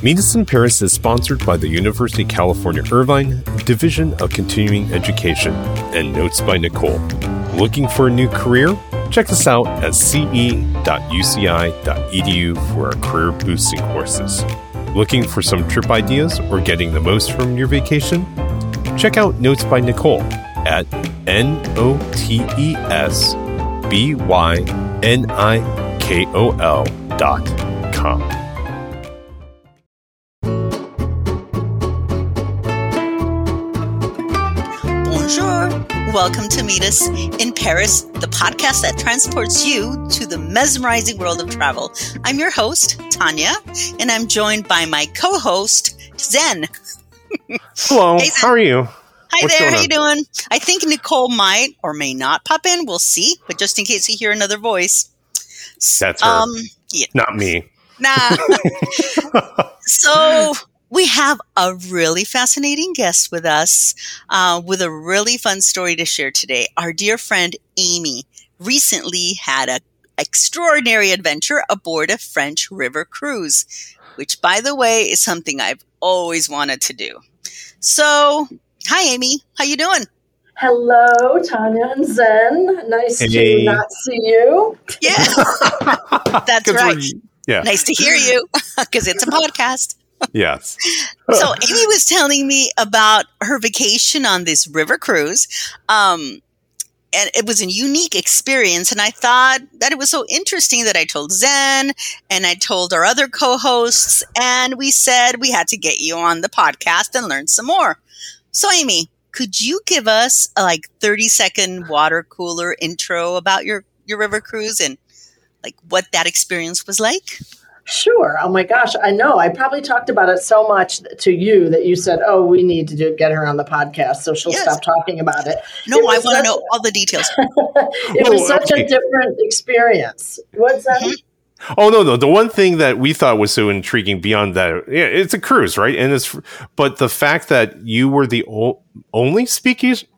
Meet Us in Paris is sponsored by the University of California, Irvine, Division of Continuing Education, and Notes by Nicole. Looking for a new career? Check us out at ce.uci.edu for our career boosting courses. Looking for some trip ideas or getting the most from your vacation? Check out Notes by Nicole at notesbynicol.com. Welcome to Meet Us in Paris, the podcast that transports you to the mesmerizing world of travel. I'm your host, Tanya, and I'm joined by my co-host, Zen. Hello, hey, Zen. How are you? Hi. What's there, how you doing? I think Nicole might or may not pop in, we'll see, but just in case you hear another voice. That's her, yeah. Not me. Nah. So... we have a really fascinating guest with us with a really fun story to share today. Our dear friend Amy recently had an extraordinary adventure aboard a French river cruise, which, by the way, is something I've always wanted to do. So, hi, Amy. How you doing? Hello, Tanya and Zen. Nice to not see you. Yeah, that's right. Yeah. Nice to hear you because it's a podcast. Yes. So Amy was telling me about her vacation on this river cruise. And it was a unique experience. And I thought that it was so interesting that I told Zen and I told our other co-hosts. And we said we had to get you on the podcast and learn some more. So Amy, could you give us a 30-second water cooler intro about your river cruise and what that experience was like? Sure. Oh my gosh. I know. I probably talked about it so much to you that you said, oh, we need to get her on the podcast. So she'll stop talking about it. No, I want to know all the details. It was such a different experience. What's that? Mm-hmm. Oh, no. The one thing that we thought was so intriguing beyond that, yeah, it's a cruise, right? And but the fact that you were the only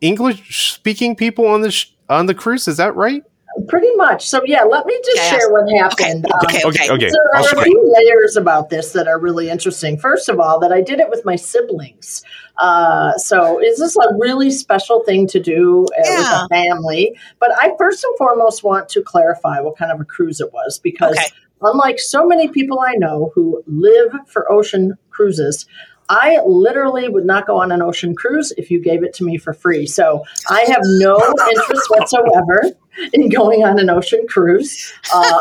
English speaking people on the cruise. Is that right? Pretty much. So, yeah, let me just share what happened. Okay. So there are a few layers about this that are really interesting. First of all, that I did it with my siblings. So is this a really special thing to do with a family? But I first and foremost want to clarify what kind of a cruise it was, because unlike so many people I know who live for ocean cruises, I literally would not go on an ocean cruise if you gave it to me for free. So I have no interest whatsoever in going on an ocean cruise. I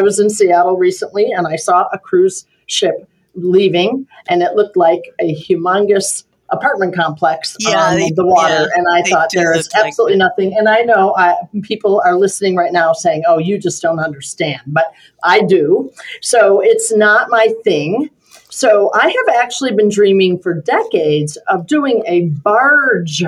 was in Seattle recently, and I saw a cruise ship leaving, and it looked like a humongous apartment complex on the water. Yeah, and I thought there is absolutely nothing. And I know people are listening right now saying, oh, you just don't understand. But I do. So it's not my thing. So I have actually been dreaming for decades of doing a barge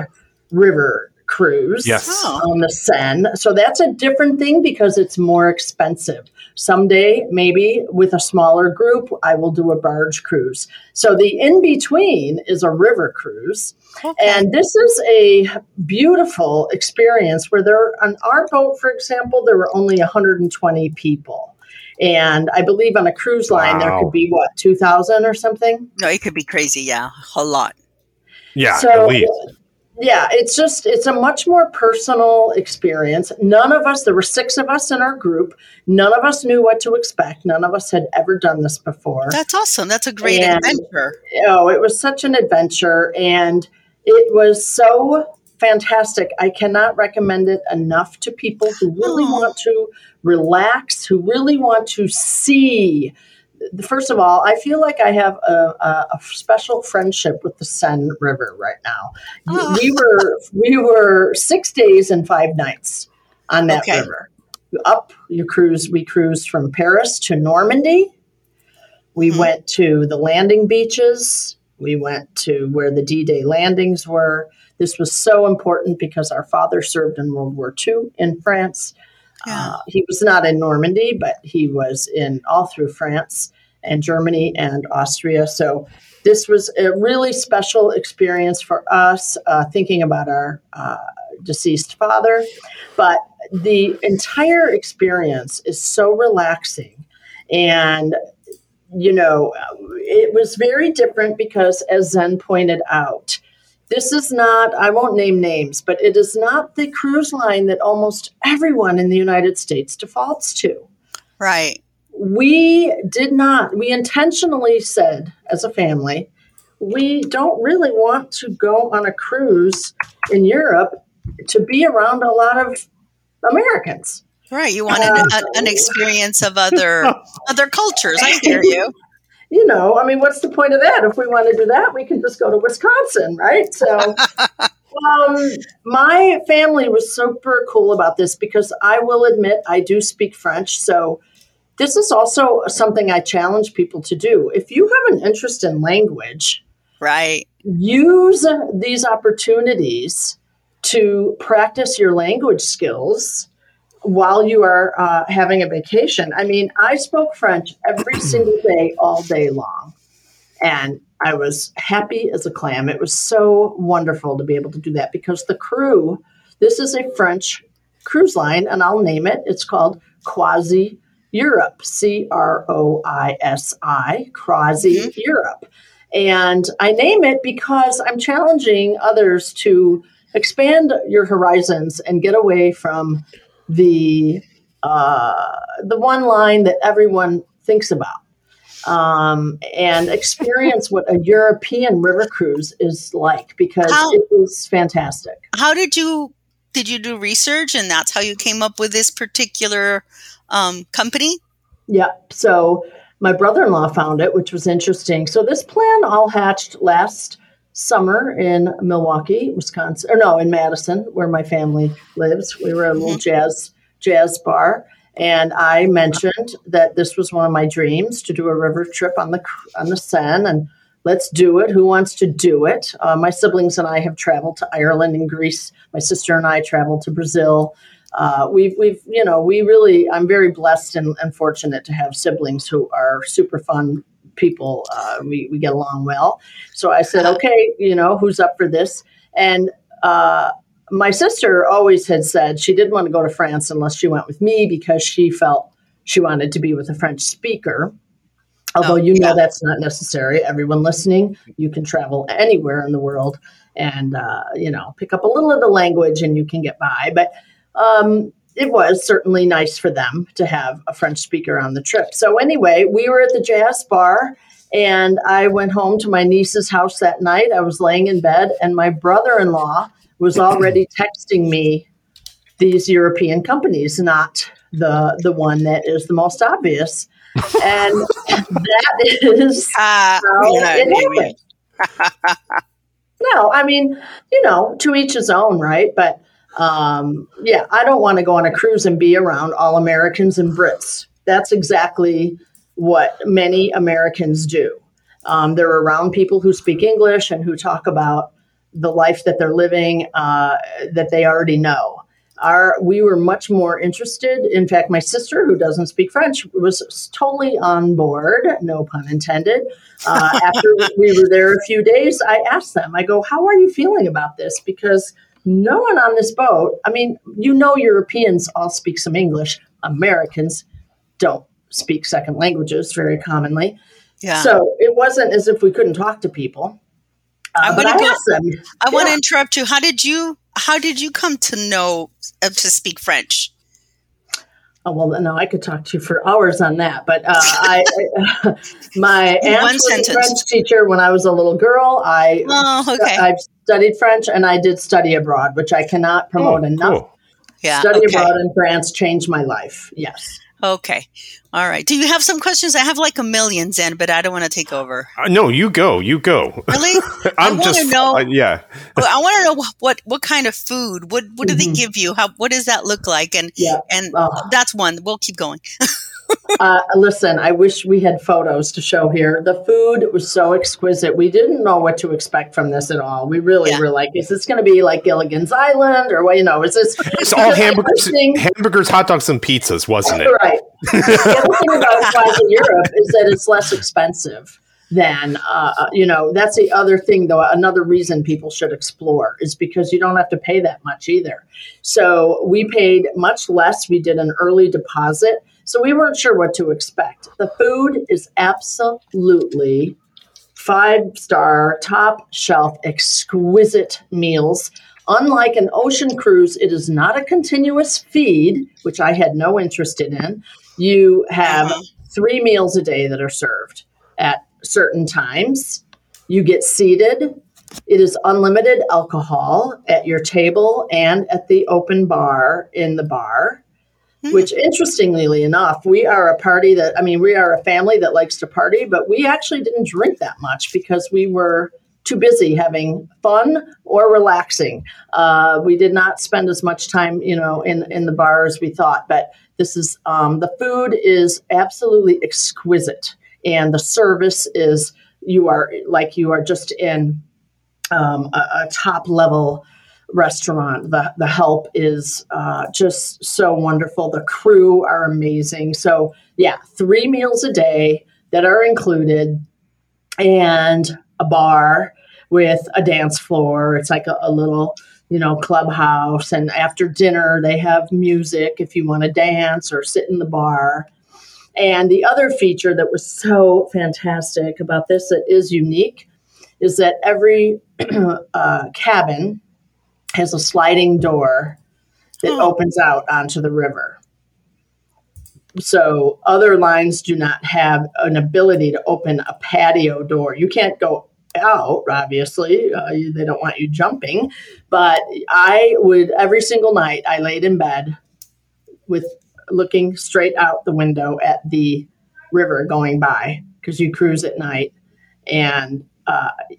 river cruise on the Seine. So that's a different thing because it's more expensive. Someday, maybe with a smaller group, I will do a barge cruise. So the in-between is a river cruise. Okay. And this is a beautiful experience where on our boat, for example, there were only 120 people. And I believe on a cruise line, there could be, 2,000 or something? No, it could be crazy, a lot. Yeah, at least. Yeah, it's a much more personal experience. None of us, there were 6 of us in our group. None of us knew what to expect. None of us had ever done this before. That's awesome. That's a great adventure. Oh, it was such an adventure. And it was so fantastic. I cannot recommend it enough to people who really want to relax, who really want to see. First of all, I feel like I have a special friendship with the Seine River right now. Oh. We were 6 days and 5 nights on that river. We cruised from Paris to Normandy. We went to the landing beaches. We went to where the D-Day landings were. This was so important because our father served in World War II in France. Yeah. He was not in Normandy, but he was in all through France and Germany and Austria. So this was a really special experience for us, thinking about our deceased father. But the entire experience is so relaxing. And, it was very different because, as Zen pointed out, this is not, I won't name names, but it is not the cruise line that almost everyone in the United States defaults to. Right. We did not, we intentionally said as a family, we don't really want to go on a cruise in Europe to be around a lot of Americans. Right. You want an experience of other cultures. I hear you. You know, I mean, what's the point of that? If we want to do that, we can just go to Wisconsin, right? So my family was super cool about this because I will admit I do speak French. So this is also something I challenge people to do. If you have an interest in language, right, use these opportunities to practice your language skills while you are having a vacation. I mean, I spoke French every single day, all day long. And I was happy as a clam. It was so wonderful to be able to do that because the crew, this is a French cruise line, and I'll name it. It's called CroisiEurope, Croisi, CroisiEurope. And I name it because I'm challenging others to expand your horizons and get away from the one line that everyone thinks about, and experience what a European river cruise is like, because it is fantastic. How did you do research, and that's how you came up with this particular company? Yeah. So my brother-in-law found it, which was interesting. So this plan all hatched last summer in Milwaukee, Wisconsin, or no, in Madison, where my family lives. We were a little jazz bar, and I mentioned that this was one of my dreams to do a river trip on the Seine, and let's do it. Who wants to do it? My siblings and I have traveled to Ireland and Greece. My sister and I traveled to Brazil. I'm very blessed and fortunate to have siblings who are super fun people. We get along well. So I said, okay, you know, who's up for this? And my sister always had said she didn't want to go to France unless she went with me because she felt she wanted to be with a French speaker. Although, that's not necessary. Everyone listening, you can travel anywhere in the world and, pick up a little of the language and you can get by. But it was certainly nice for them to have a French speaker on the trip. So anyway, we were at the jazz bar, and I went home to my niece's house that night. I was laying in bed, and my brother-in-law was already texting me these European companies, not the one that is the most obvious. And that is how it happened. No, I mean, to each his own, right? But I don't want to go on a cruise and be around all Americans and Brits. That's exactly what many Americans do. They're around people who speak English and who talk about the life that they're living, that they already know. We were much more interested. In fact, my sister, who doesn't speak French, was totally on board, no pun intended. After we were there a few days, I asked them, I go, how are you feeling about this? Because no one on this boat, I mean, Europeans all speak some English. Americans don't speak second languages very commonly. Yeah. So it wasn't as if we couldn't talk to people. I want to interrupt you. How did you come to know to speak French? Oh, well, no, I could talk to you for hours on that. But my aunt was a French teacher when I was a little girl. I've studied French, and I did study abroad, which I cannot promote enough. Cool. Yeah, abroad in France changed my life. Yes. Okay. All right. Do you have some questions? I have like a million, Zen, but I don't want to take over. No, you go. Really? I want to know. Yeah. I want to know what kind of food, what do they give you? What does that look like? And that's one. We'll keep going. Listen, I wish we had photos to show here. The food was so exquisite. We didn't know what to expect from this at all. We really were like, is this going to be like Gilligan's Island? Or, is this? It's all hamburgers, hot dogs, and pizzas, wasn't it? Right. The other thing about Croisière Europe is that it's less expensive than, that's the other thing, though. Another reason people should explore is because you don't have to pay that much either. So we paid much less. We did an early deposit. So we weren't sure what to expect. The food is absolutely 5-star, top shelf, exquisite meals. Unlike an ocean cruise, it is not a continuous feed, which I had no interest in. You have 3 meals a day that are served at certain times. You get seated. It is unlimited alcohol at your table and at the open bar in the bar, which interestingly enough, we are a family that likes to party, but we actually didn't drink that much because we were too busy having fun or relaxing. We did not spend as much time, in the bar as we thought, but this is, the food is absolutely exquisite. And the service is, you are just in a top level restaurant. The help is just so wonderful. The crew are amazing. So yeah, 3 meals a day that are included and a bar with a dance floor. It's like a little, clubhouse. And after dinner, they have music if you want to dance or sit in the bar. And the other feature that was so fantastic about this that is unique is that every cabin has a sliding door that opens out onto the river. So other lines do not have an ability to open a patio door. You can't go out, obviously. They don't want you jumping. But every single night, I laid in bed with looking straight out the window at the river going by, because you cruise at night. And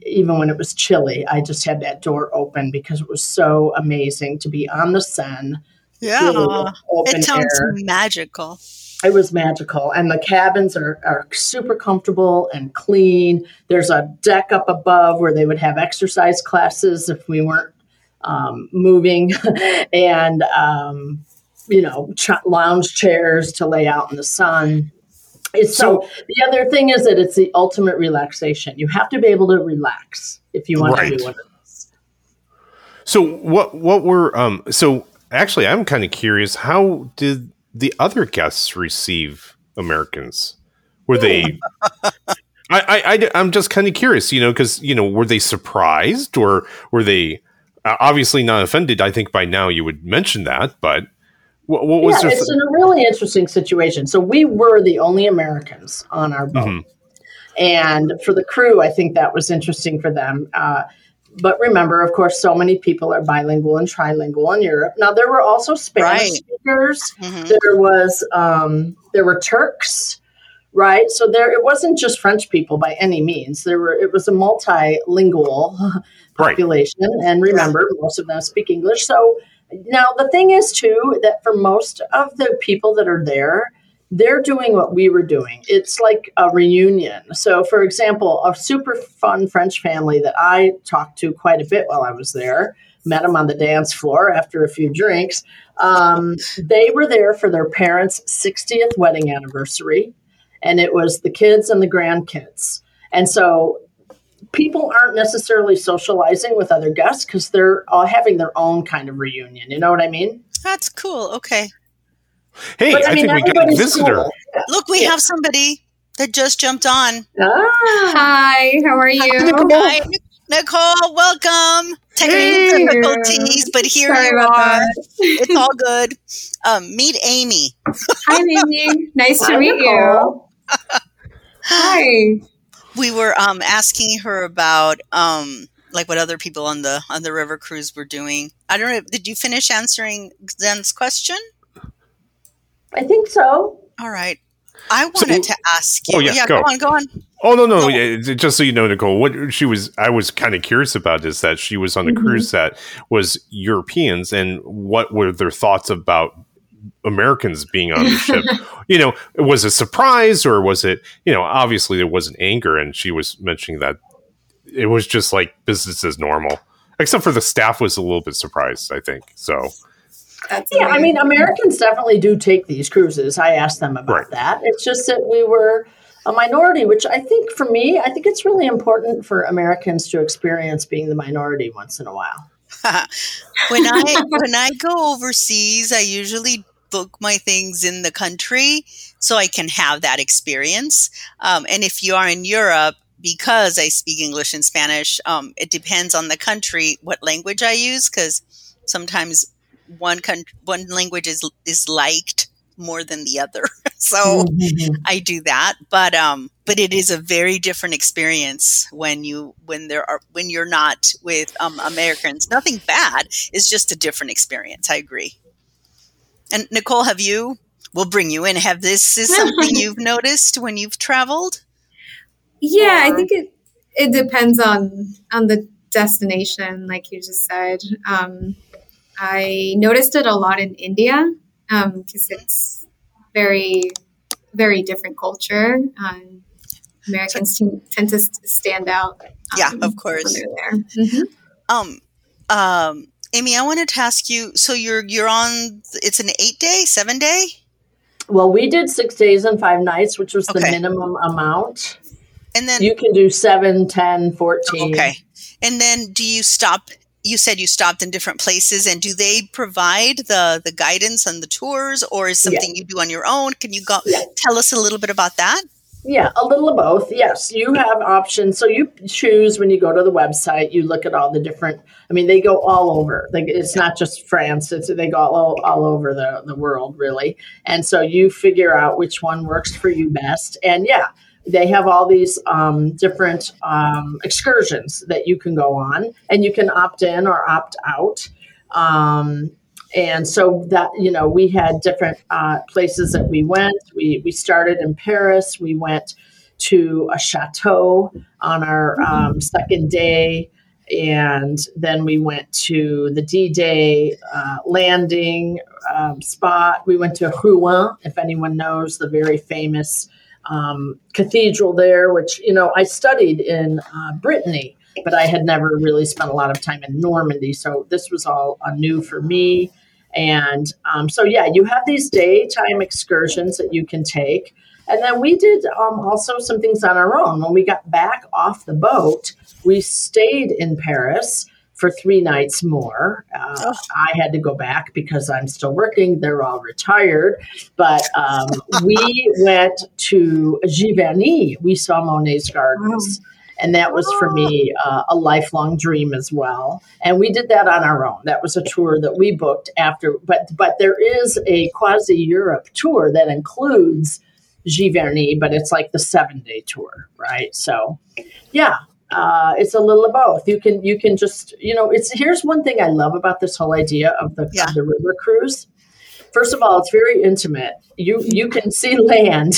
even when it was chilly, I just had that door open because it was so amazing to be on the Seine. Yeah, it sounds magical. It was magical. And the cabins are super comfortable and clean. There's a deck up above where they would have exercise classes if we weren't moving. And, lounge chairs to lay out in the sun. So the other thing is that it's the ultimate relaxation. You have to be able to relax if you want to do one of those. So what were actually, I'm kind of curious. How did the other guests receive Americans? Were they? I'm just kind of curious, because were they surprised or were they obviously not offended? I think by now you would mention that, but. What was it's in a really interesting situation. So we were the only Americans on our boat. Mm-hmm. And for the crew, I think that was interesting for them. But remember, of course, so many people are bilingual and trilingual in Europe. Now, there were also Spanish speakers. Mm-hmm. There were Turks, right? So it wasn't just French people by any means. It was a multilingual population. Right. And remember, most of them speak English. So now, the thing is, too, that for most of the people that are there, they're doing what we were doing. It's like a reunion. So, for example, a super fun French family that I talked to quite a bit while I was there, met them on the dance floor after a few drinks. They were there for their parents' 60th wedding anniversary, and it was the kids and the grandkids. And so people aren't necessarily socializing with other guests because they're all having their own kind of reunion. You know what I mean? That's cool. Okay. Hey, I think we got a visitor. Cool. Look, we have somebody that just jumped on. Ah. Hi, how are you? Hi, Nicole, welcome. Technical difficulties, but here you are. It's all good. Meet Amy. Hi, Amy. Nice to meet Nicole. You. Hi. We were asking her about what other people on the river cruise were doing. I don't know. Did you finish answering Zen's question? I think so. All right. I wanted to ask you. Oh, yeah, go on. Oh, no. Yeah, just so you know, Nicole, what I was kind of curious about is that she was on a cruise that was Europeans, and what were their thoughts about Americans being on the ship? Was it a surprise or was it, obviously there wasn't anger, and she was mentioning that it was just like business as normal, except for the staff was a little bit surprised, I think. So yeah, Americans definitely do take these cruises. I asked them about that. It's just that we were a minority, which I think it's really important for Americans to experience being the minority once in a while. When I go overseas, I usually book my things in the country so I can have that experience. And if you are in Europe, because I speak English and Spanish, it depends on the country what language I use, because sometimes one language is liked more than the other. So I do that, but it is a very different experience when you're not with Americans. Nothing bad, it's just a different experience. I agree. And Nicole, we'll bring you in. Have this is something you've noticed when you've traveled? Yeah, I think it depends on the destination, like you just said. I noticed it a lot in India because it's very, very different culture. Americans tend to stand out. Yeah, of course. There. Mm-hmm. Amy, I wanted to ask you. So you're on. It's an 7-day. Well, we did 6 days and 5 nights, which was the minimum amount. And then you can do 7, 10, 14. Okay. And then do you stop? You said you stopped in different places, and do they provide the guidance on the tours, or is something you do on your own? Can you tell us a little bit about that? Yeah, a little of both. Yes, you have options. So you choose when you go to the website, you look at all the different, they go all over. Like, it's not just France. They go all over the world, really. And so you figure out which one works for you best. And they have all these different excursions that you can go on, and you can opt in or opt out. And so that, we had different places that we went. We started in Paris. We went to a chateau on our 2nd day. And then we went to the D-Day landing spot. We went to Rouen, if anyone knows, the very famous cathedral there, which, I studied in Brittany, but I had never really spent a lot of time in Normandy. So this was all new for me. And you have these daytime excursions that you can take. And then we did also some things on our own. When we got back off the boat, we stayed in Paris for 3 nights more. I had to go back because I'm still working. They're all retired. But we went to Giverny. We saw Monet's gardens. Wow. And that was, for me, a lifelong dream as well. And we did that on our own. That was a tour that we booked after. But there is a CroisiEurope tour that includes Giverny, but it's like the 7-day tour, right? So, it's a little of both. You can just, here's one thing I love about this whole idea of the river cruise. First of all, it's very intimate. You can see land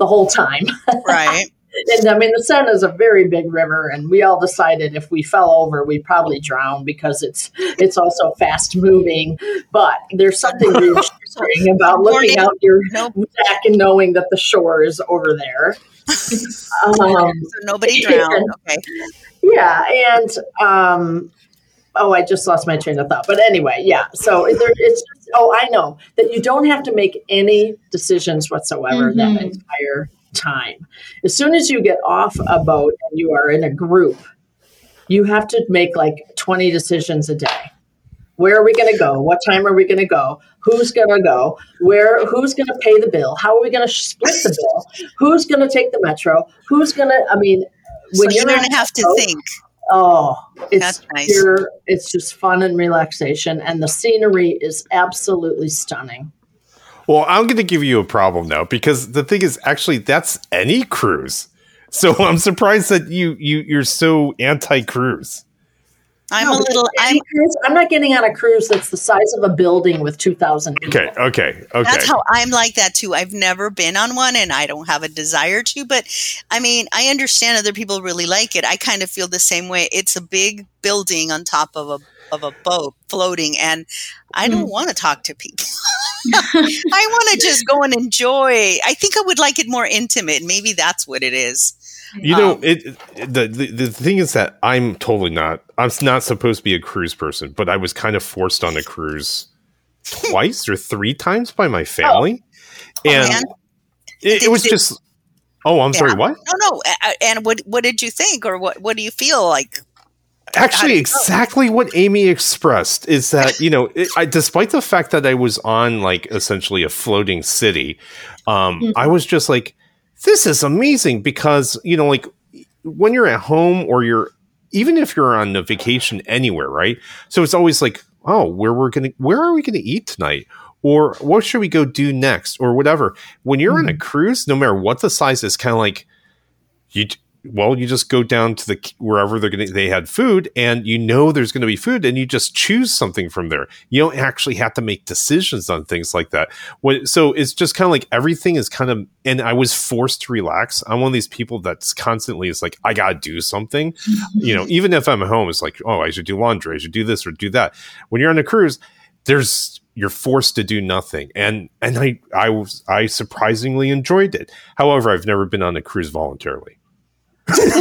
the whole time. Right. And the Seine is a very big river, and we all decided if we fell over, we'd probably drown because it's also fast moving. But there's something reassuring about looking out your deck and knowing that the shore is over there. So nobody drowned. Okay. Yeah, and I just lost my train of thought. But anyway, so it's just, I know that you don't have to make any decisions whatsoever that entire time. As soon as you get off a boat and you are in a group, you have to make like 20 decisions a day. Where are we going to go? What time are we going to go? Who's going to go? Where? Who's going to pay the bill? How are we going to split the bill? Who's going to take the metro? Who's going to? When so you're going to have to think. Oh, that's nice. It's just fun and relaxation, and the scenery is absolutely stunning. Well, I'm going to give you a problem though, because the thing is, actually, that's any cruise. So I'm surprised that you're so anti-cruise. I'm not getting on a cruise that's the size of a building with 2,000 people. Okay. That's how I'm like that too. I've never been on one, and I don't have a desire to. But I understand other people really like it. I kind of feel the same way. It's a big building on top of a boat floating, and I don't want to talk to people. I want to just go and enjoy. I think I would like it more intimate. Maybe that's what it is. The thing is that I'm not supposed to be a cruise person, but I was kind of forced on a cruise twice or 3 times by my family. And it was just, I'm sorry, what? No. And what did you think, or what do you feel like? Actually, exactly what Amy expressed is that, you know, despite the fact that I was on, like, essentially a floating city, I was just like, this is amazing because, you know, like, when you're at home or you're, even if you're on a vacation anywhere, right? So it's always like, oh, where are we going to eat tonight? Or what should we go do next? Or whatever. When you're on a cruise, no matter what the size is, kind of like, you just go down to wherever they had food, and you know there's going to be food, and you just choose something from there. You don't actually have to make decisions on things like that. So it's just kind of like everything is kind of, and I was forced to relax. I'm one of these people that's constantly is like, I got to do something. You know, even if I'm at home, it's like, oh, I should do laundry. I should do this or do that. When you're on a cruise, you're forced to do nothing. And I surprisingly enjoyed it. However, I've never been on a cruise voluntarily. I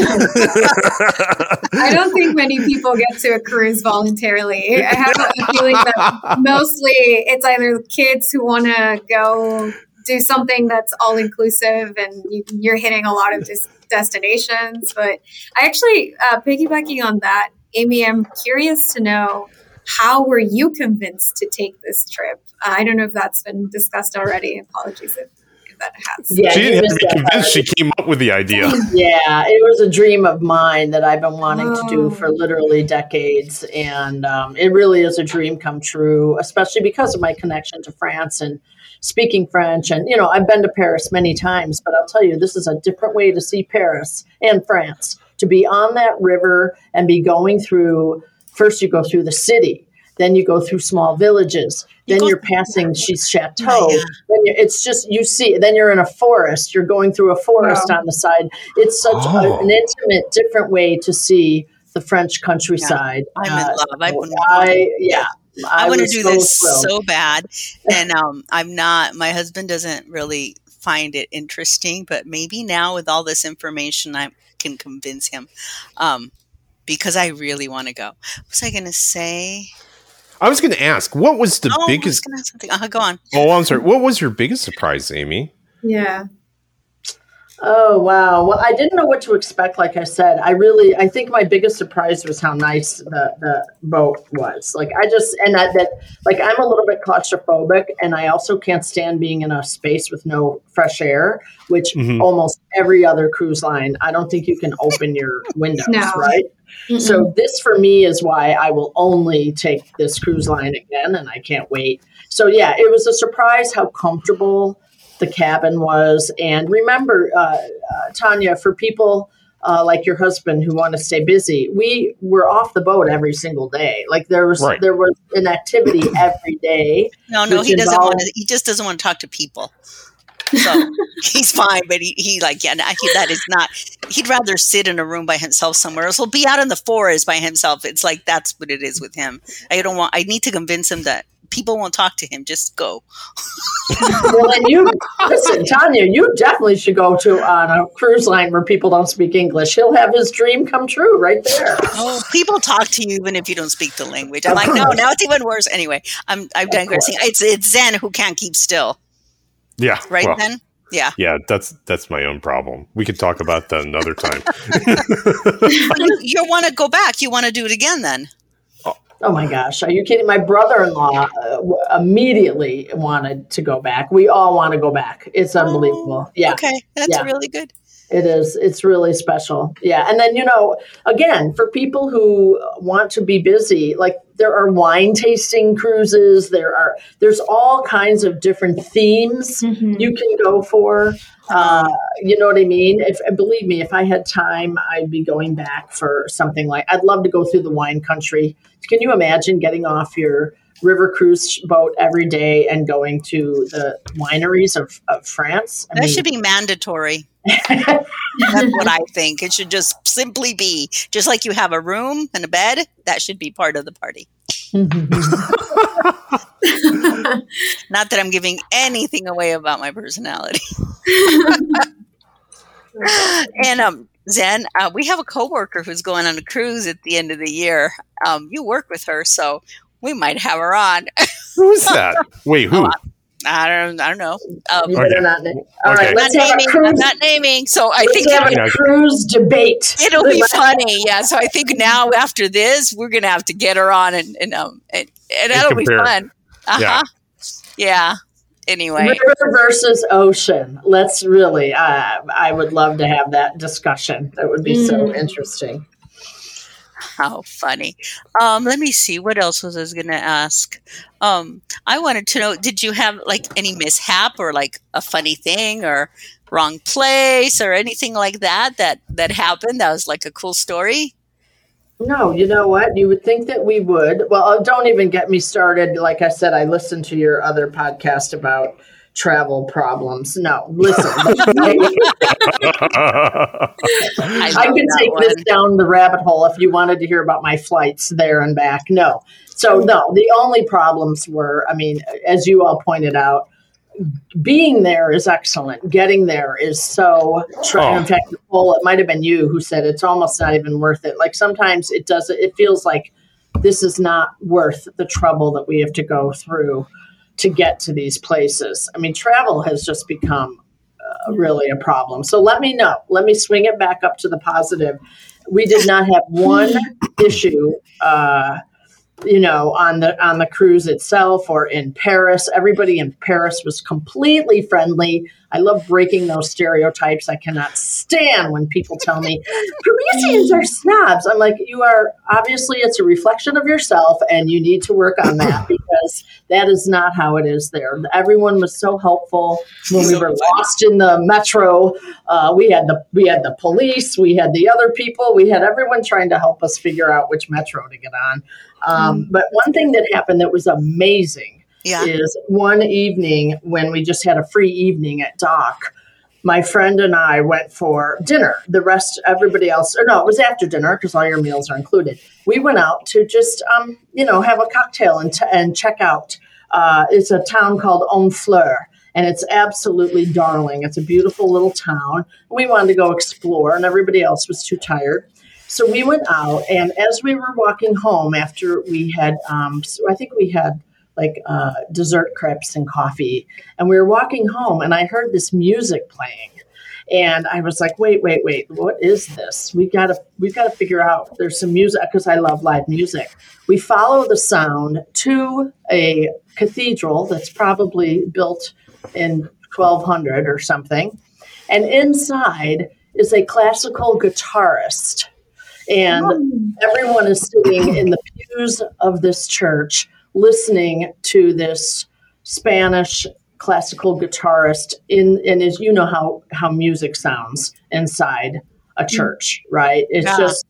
don't think many people get to a cruise voluntarily. I have a feeling that mostly it's either kids who want to go do something that's all inclusive, and you're hitting a lot of destinations. But I actually, piggybacking on that, Amy, I'm curious to know, how were you convinced to take this trip? I don't know if that's been discussed already. Apologies if that has. Yeah, she didn't have to be convinced. She came up with the idea. Yeah, it was a dream of mine that I've been wanting to do for literally decades. And it really is a dream come true, especially because of my connection to France and speaking French. And, you know, I've been to Paris many times, but I'll tell you, this is a different way to see Paris and France, to be on that river and be going through. First, you go through the city. Then you go through small villages. Then you're passing Chateau. Then it's just, you see, then you're in a forest. You're going through a forest on the side. It's such an intimate, different way to see the French countryside. Yeah. I'm in love. I want to do this so bad. And I'm not, my husband doesn't really find it interesting, but maybe now with all this information, I can convince him. Because I really want to go. What was I going to say? I was going to ask, what was the biggest... I was going to ask something. Go on. Oh, I'm sorry. What was your biggest surprise, Amy? Yeah. Oh, wow. Well, I didn't know what to expect, like I said. I think my biggest surprise was how nice the boat was. Like, I'm a little bit claustrophobic, and I also can't stand being in a space with no fresh air, which almost every other cruise line, I don't think you can open your windows, right? Mm-hmm. So this, for me, is why I will only take this cruise line again, and I can't wait. So, yeah, it was a surprise how comfortable the cabin was. And remember, Tanya, for people like your husband who want to stay busy, we were off the boat every single day. Like there was an activity every day. No, he just doesn't want to talk to people. So he's fine, but he'd rather sit in a room by himself somewhere else. He'll be out in the forest by himself. It's like, that's what it is with him. I need to convince him that people won't talk to him. Just go. Well, then listen, Tanya, you definitely should go on a cruise line where people don't speak English. He'll have his dream come true right there. Oh, people talk to you even if you don't speak the language. I'm like, no, now it's even worse. Anyway, I'm digressing. It's Zen who can't keep still. Yeah. Right, well, Zen? Yeah. Yeah, that's my own problem. We could talk about that another time. You want to go back. You want to do it again then. Oh, my gosh. Are you kidding? My brother-in-law immediately wanted to go back. We all want to go back. It's unbelievable. Yeah. Okay. That's really good. It is. It's really special. Yeah. And then, you know, again, for people who want to be busy, like there are wine tasting cruises. There's all kinds of different themes you can go for. You know what I mean? Believe me, if I had time, I'd be going back for something like, I'd love to go through the wine country. Can you imagine getting off your river cruise boat every day and going to the wineries of France? I mean, should be mandatory. That's what I think. It should just simply be, just like you have a room and a bed, that should be part of the party. Not that I'm giving anything away about my personality. And Zen, we have a coworker who's going on a cruise at the end of the year. You work with her, so we might have her on. Who's that? Wait, who? I don't know. All right, I'm not naming. So I think we have a cruise debate. It'll be funny. Yeah. So I think now after this, we're going to have to get her on and that'll be fun. Uh-huh. Yeah. Anyway. River versus ocean. Let's really, I would love to have that discussion. That would be so interesting. How funny. Let me see. What else was I going to ask? I wanted to know, did you have like any mishap or like a funny thing or wrong place or anything like that happened? That was like a cool story? No, you know what? You would think that we would. Well, don't even get me started. Like I said, I listened to your other podcast about travel problems. No, listen. I could take this down the rabbit hole if you wanted to hear about my flights there and back. No. So, no, the only problems were, I mean, as you all pointed out, being there is excellent. Getting there is so In fact, well, it might have been you who said it's almost not even worth it. Like sometimes it doesn't, it feels like this is not worth the trouble that we have to go through to get to these places. I mean, travel has just become really a problem. So let me swing it back up to the positive. We did not have one issue, on the cruise itself or in Paris. Everybody in Paris was completely friendly. I love breaking those stereotypes. I cannot stand when people tell me Parisians are snobs. I'm like, you are obviously, it's a reflection of yourself and you need to work on that because that is not how it is there. Everyone was so helpful when we were lost in the metro. We had the police, we had the other people, we had everyone trying to help us figure out which metro to get on. But one thing that happened that was amazing is one evening when we just had a free evening at dock, my friend and I went for dinner. It was after dinner because all your meals are included. We went out to just, have a cocktail and check out. It's a town called Honfleur. And it's absolutely darling. It's a beautiful little town. We wanted to go explore and everybody else was too tired. So we went out, and as we were walking home after we had, I think we had dessert crepes and coffee, and we were walking home, and I heard this music playing, and I was like, wait, what is this? We've got to figure out. There's some music because I love live music. We follow the sound to a cathedral that's probably built in 1200 or something, and inside is a classical guitarist. And everyone is sitting in the pews of this church listening to this Spanish classical guitarist as you know how music sounds inside a church, right? It's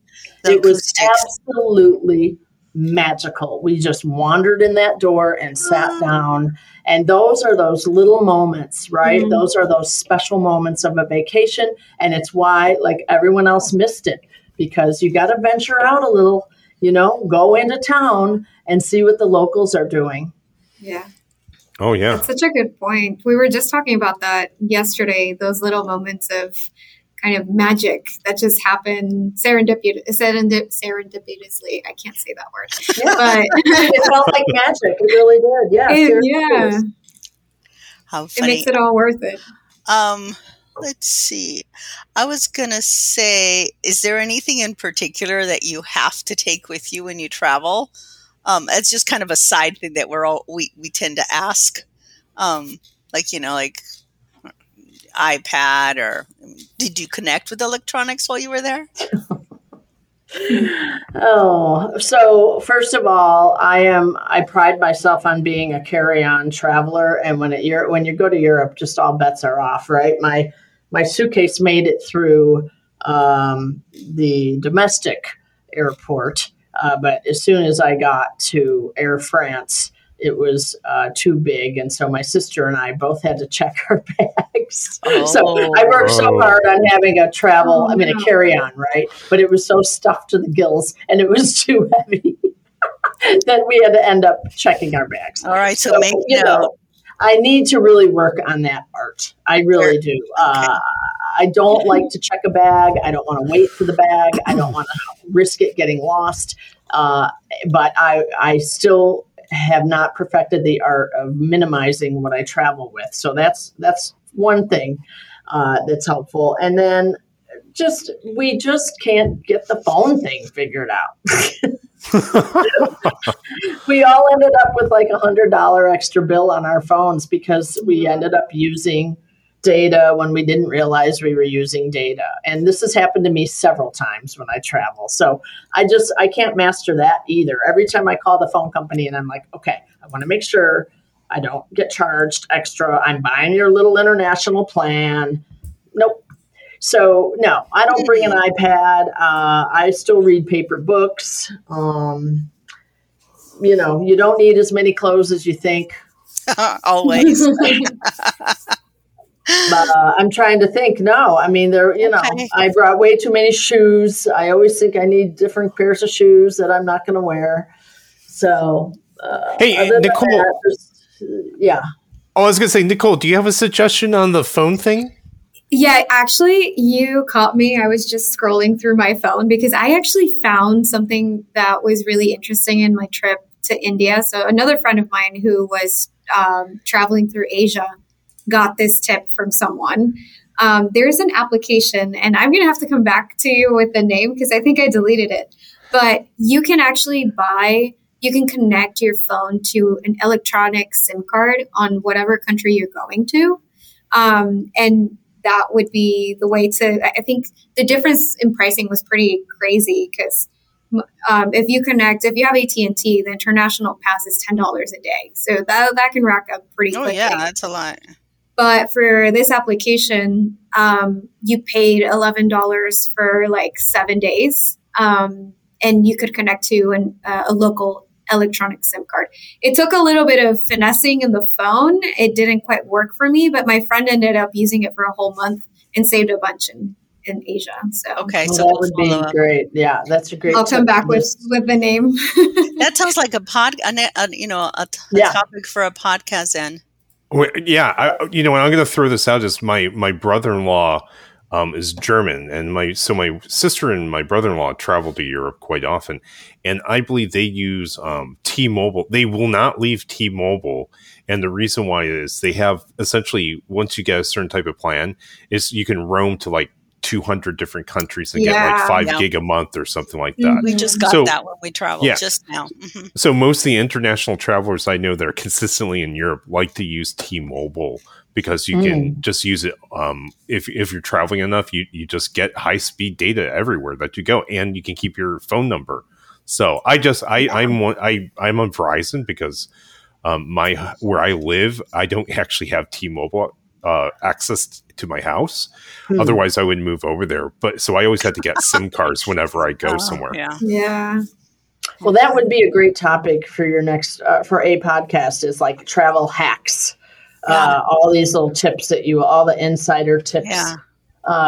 it was absolutely magical. We just wandered in that door and sat down. And those are those little moments, right? Mm-hmm. Those are those special moments of a vacation. And it's why everyone else missed it. Because you got to venture out a little, go into town and see what the locals are doing. Yeah. Oh, yeah. That's such a good point. We were just talking about that yesterday, those little moments of kind of magic that just happen serendipitously. I can't say that word. Yeah. But it felt like magic. It really did. Yeah. Yeah. How funny. It makes it all worth it. Let's see. I was going to say, is there anything in particular that you have to take with you when you travel? It's just kind of a side thing that we tend to ask, iPad or did you connect with electronics while you were there? So first of all, I pride myself on being a carry-on traveler. And when you go to Europe, just all bets are off, right? My suitcase made it through the domestic airport. But as soon as I got to Air France, it was too big. And so my sister and I both had to check our bags. Oh. So I worked so hard on having a carry-on, right? But it was so stuffed to the gills and it was too heavy that we had to end up checking our bags. All right. So make note. I need to really work on that art. I really do. I don't like to check a bag. I don't want to wait for the bag. I don't want to risk it getting lost. But I still have not perfected the art of minimizing what I travel with. So that's one thing that's helpful. And then we just can't get the phone thing figured out. We all ended up with like $100 extra bill on our phones because we ended up using data when we didn't realize we were using data. And this has happened to me several times when I travel. So I can't master that either. Every time I call the phone company and I'm like, okay, I want to make sure I don't get charged extra. I'm buying your little international plan. Nope. So no, I don't bring an iPad. I still read paper books. You don't need as many clothes as you think. Always. But I'm trying to think. No, I mean, I brought way too many shoes. I always think I need different pairs of shoes that I'm not going to wear. So, hey, Nicole. That, yeah. Oh, I was going to say, Nicole, do you have a suggestion on the phone thing? Yeah, actually, you caught me. I was just scrolling through my phone because I actually found something that was really interesting in my trip to India. So another friend of mine who was traveling through Asia got this tip from someone. There's an application, and I'm going to have to come back to you with the name because I think I deleted it. But you can actually you can connect your phone to an electronic SIM card on whatever country you're going to. And that would be the way to, I think the difference in pricing was pretty crazy because if you have AT&T, the international pass is $10 a day. So that can rack up pretty quickly. Oh, yeah, that's a lot. But for this application, you paid $11 for like 7 days, and you could connect to a local electronic SIM card. It took a little bit of finessing in the phone. It didn't quite work for me, but my friend ended up using it for a whole month and saved a bunch in Asia. So okay, so that would be great. Yeah, that's a great. I'll come back with the name. That sounds like a topic for a podcast. Then. Yeah, I'm going to throw this out as my brother-in-law is German, and my sister and my brother-in-law travel to Europe quite often, and I believe they use T-Mobile. They will not leave T-Mobile. And the reason why is they have essentially, once you get a certain type of plan, is you can roam to like 200 different countries and get like 5 gig a month or something like that. We just got that when we traveled just now. Mm-hmm. So most of the international travelers I know that are consistently in Europe like to use T-Mobile because you can just use it. If you're traveling enough, you just get high speed data everywhere that you go, and you can keep your phone number. So I'm on Verizon because where I live, I don't actually have T-Mobile access to my house. Otherwise I wouldn't move over there. But so I always had to get SIM cards whenever I go somewhere. Yeah. Yeah. Well, that would be a great topic for your next, for a podcast, is like travel hacks. All these little tips all the insider tips. Yeah.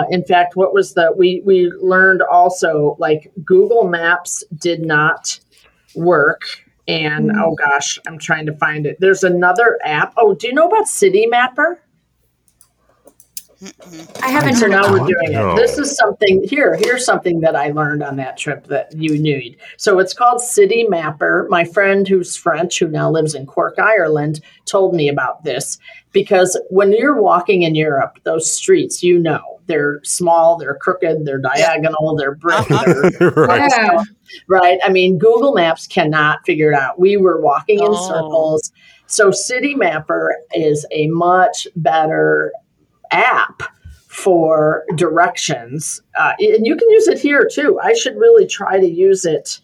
In fact, what was we learned also, like Google Maps did not work. And, oh gosh, I'm trying to find it. There's another app. Oh, do you know about City Mapper? I haven't heard. Now we're doing it. This is something here's something that I learned on that trip that you need. So it's called City Mapper. My friend who's French, who now lives in Cork, Ireland, told me about this because when you're walking in Europe, those streets, they're small, they're crooked, they're diagonal, they're brick. Right. Yeah. Right. I mean, Google Maps cannot figure it out. We were walking in circles. So City Mapper is a much better app for directions, and you can use it here too. I should really try to use it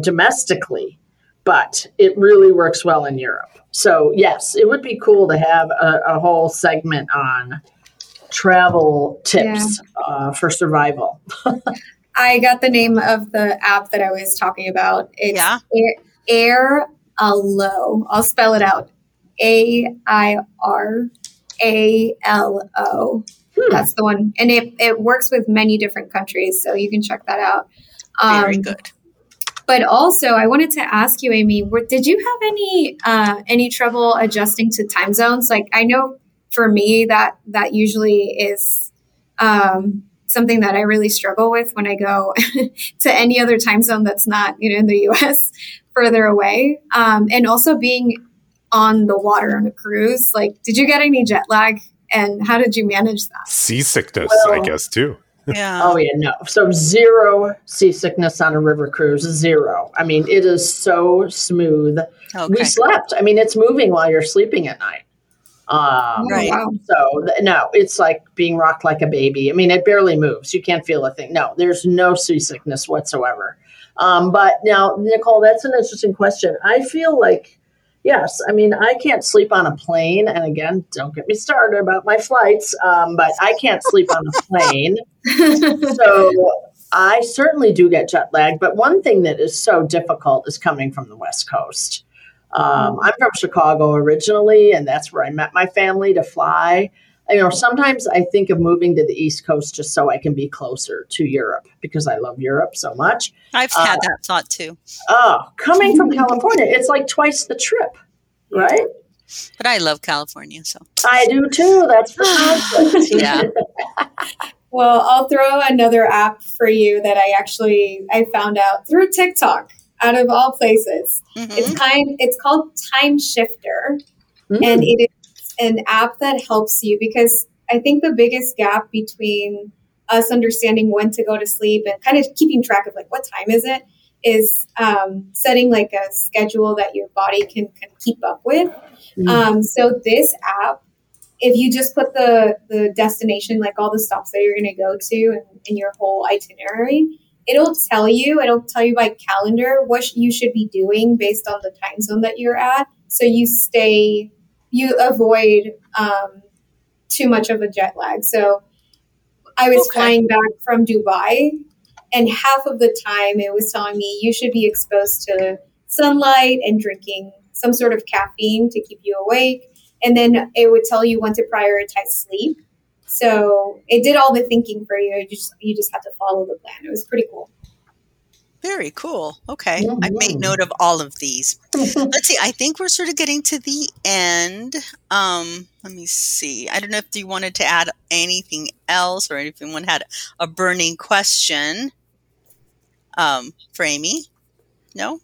domestically, but it really works well in Europe. So yes, it would be cool to have a whole segment on travel tips for survival. I got the name of the app that I was talking about. It's Airalo. I'll spell it out. AIRALO. That's the one. And it works with many different countries, so you can check that out. Very good. But also, I wanted to ask you, Amy, did you have any trouble adjusting to time zones? Like, I know for me that usually is something that I really struggle with when I go to any other time zone that's not, in the U.S., further away. And also being on the water on a cruise, like, did you get any jet lag? And how did you manage that? Seasickness, well, I guess, too. Yeah. Oh, yeah, no. So zero seasickness on a river cruise, zero. I mean, it is so smooth. Okay. We slept. I mean, it's moving while you're sleeping at night. Right. So, no, it's like being rocked like a baby. I mean, it barely moves. You can't feel a thing. No, there's no seasickness whatsoever. But now, Nicole, that's an interesting question. I feel like, yes, I mean, I can't sleep on a plane. And again, don't get me started about my flights, but I can't sleep on a plane. So I certainly do get jet lag. But one thing that is so difficult is coming from the West Coast. I'm from Chicago originally, and that's where I met my family to fly. You know, sometimes I think of moving to the East Coast just so I can be closer to Europe because I love Europe so much. I've had that thought too. Oh, coming from California, it's like twice the trip, right? But I love California, so I do too. That's for sure. Yeah. Well, I'll throw another app for you that I found out through TikTok. Out of all places, It's called Time Shifter, and it is an app that helps you because I think the biggest gap between us understanding when to go to sleep and kind of keeping track of like what time is it is setting like a schedule that your body can kind of keep up with. So this app, if you just put the destination, like all the stops that you're going to go to and your whole itinerary. It'll tell you by calendar what you should be doing based on the time zone that you're at. So you avoid too much of a jet lag. So I was flying back from Dubai, and half of the time it was telling me you should be exposed to sunlight and drinking some sort of caffeine to keep you awake. And then it would tell you when to prioritize sleep. So it did all the thinking for you. You just had to follow the plan. It was pretty cool. Very cool. Okay. Mm-hmm. I made note of all of these. Let's see. I think we're sort of getting to the end. Let me see. I don't know if you wanted to add anything else or if anyone had a burning question for Amy. No?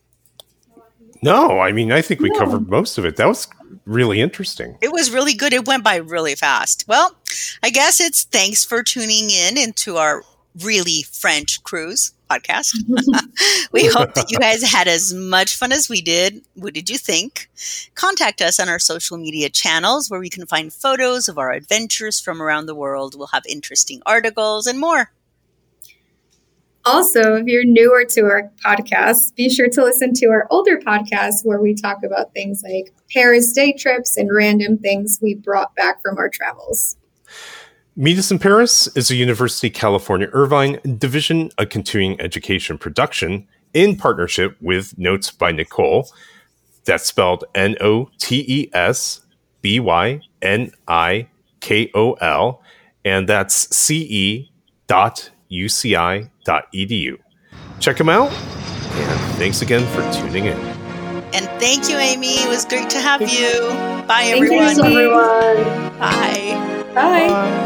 No. I mean, I think we covered most of it. That was really interesting. It was really good. It went by really fast. Well, I guess it's thanks for tuning in into our Really French Cruise podcast. We hope that you guys had as much fun as we did. What did you think? Contact us on our social media channels where we can find photos of our adventures from around the world. We'll have interesting articles and more. Also, if you're newer to our podcast, be sure to listen to our older podcasts where we talk about things like Paris day trips and random things we brought back from our travels. Meet Us in Paris is a University of California, Irvine division of continuing education production in partnership with Notes by Nicole. That's spelled NOTESBYNIKOL. And that's CE.UCI.edu. Check them out. And thanks again for tuning in. And thank you, Amy. It was great to have you. Bye, everyone. Thanks, everyone. Bye. Bye.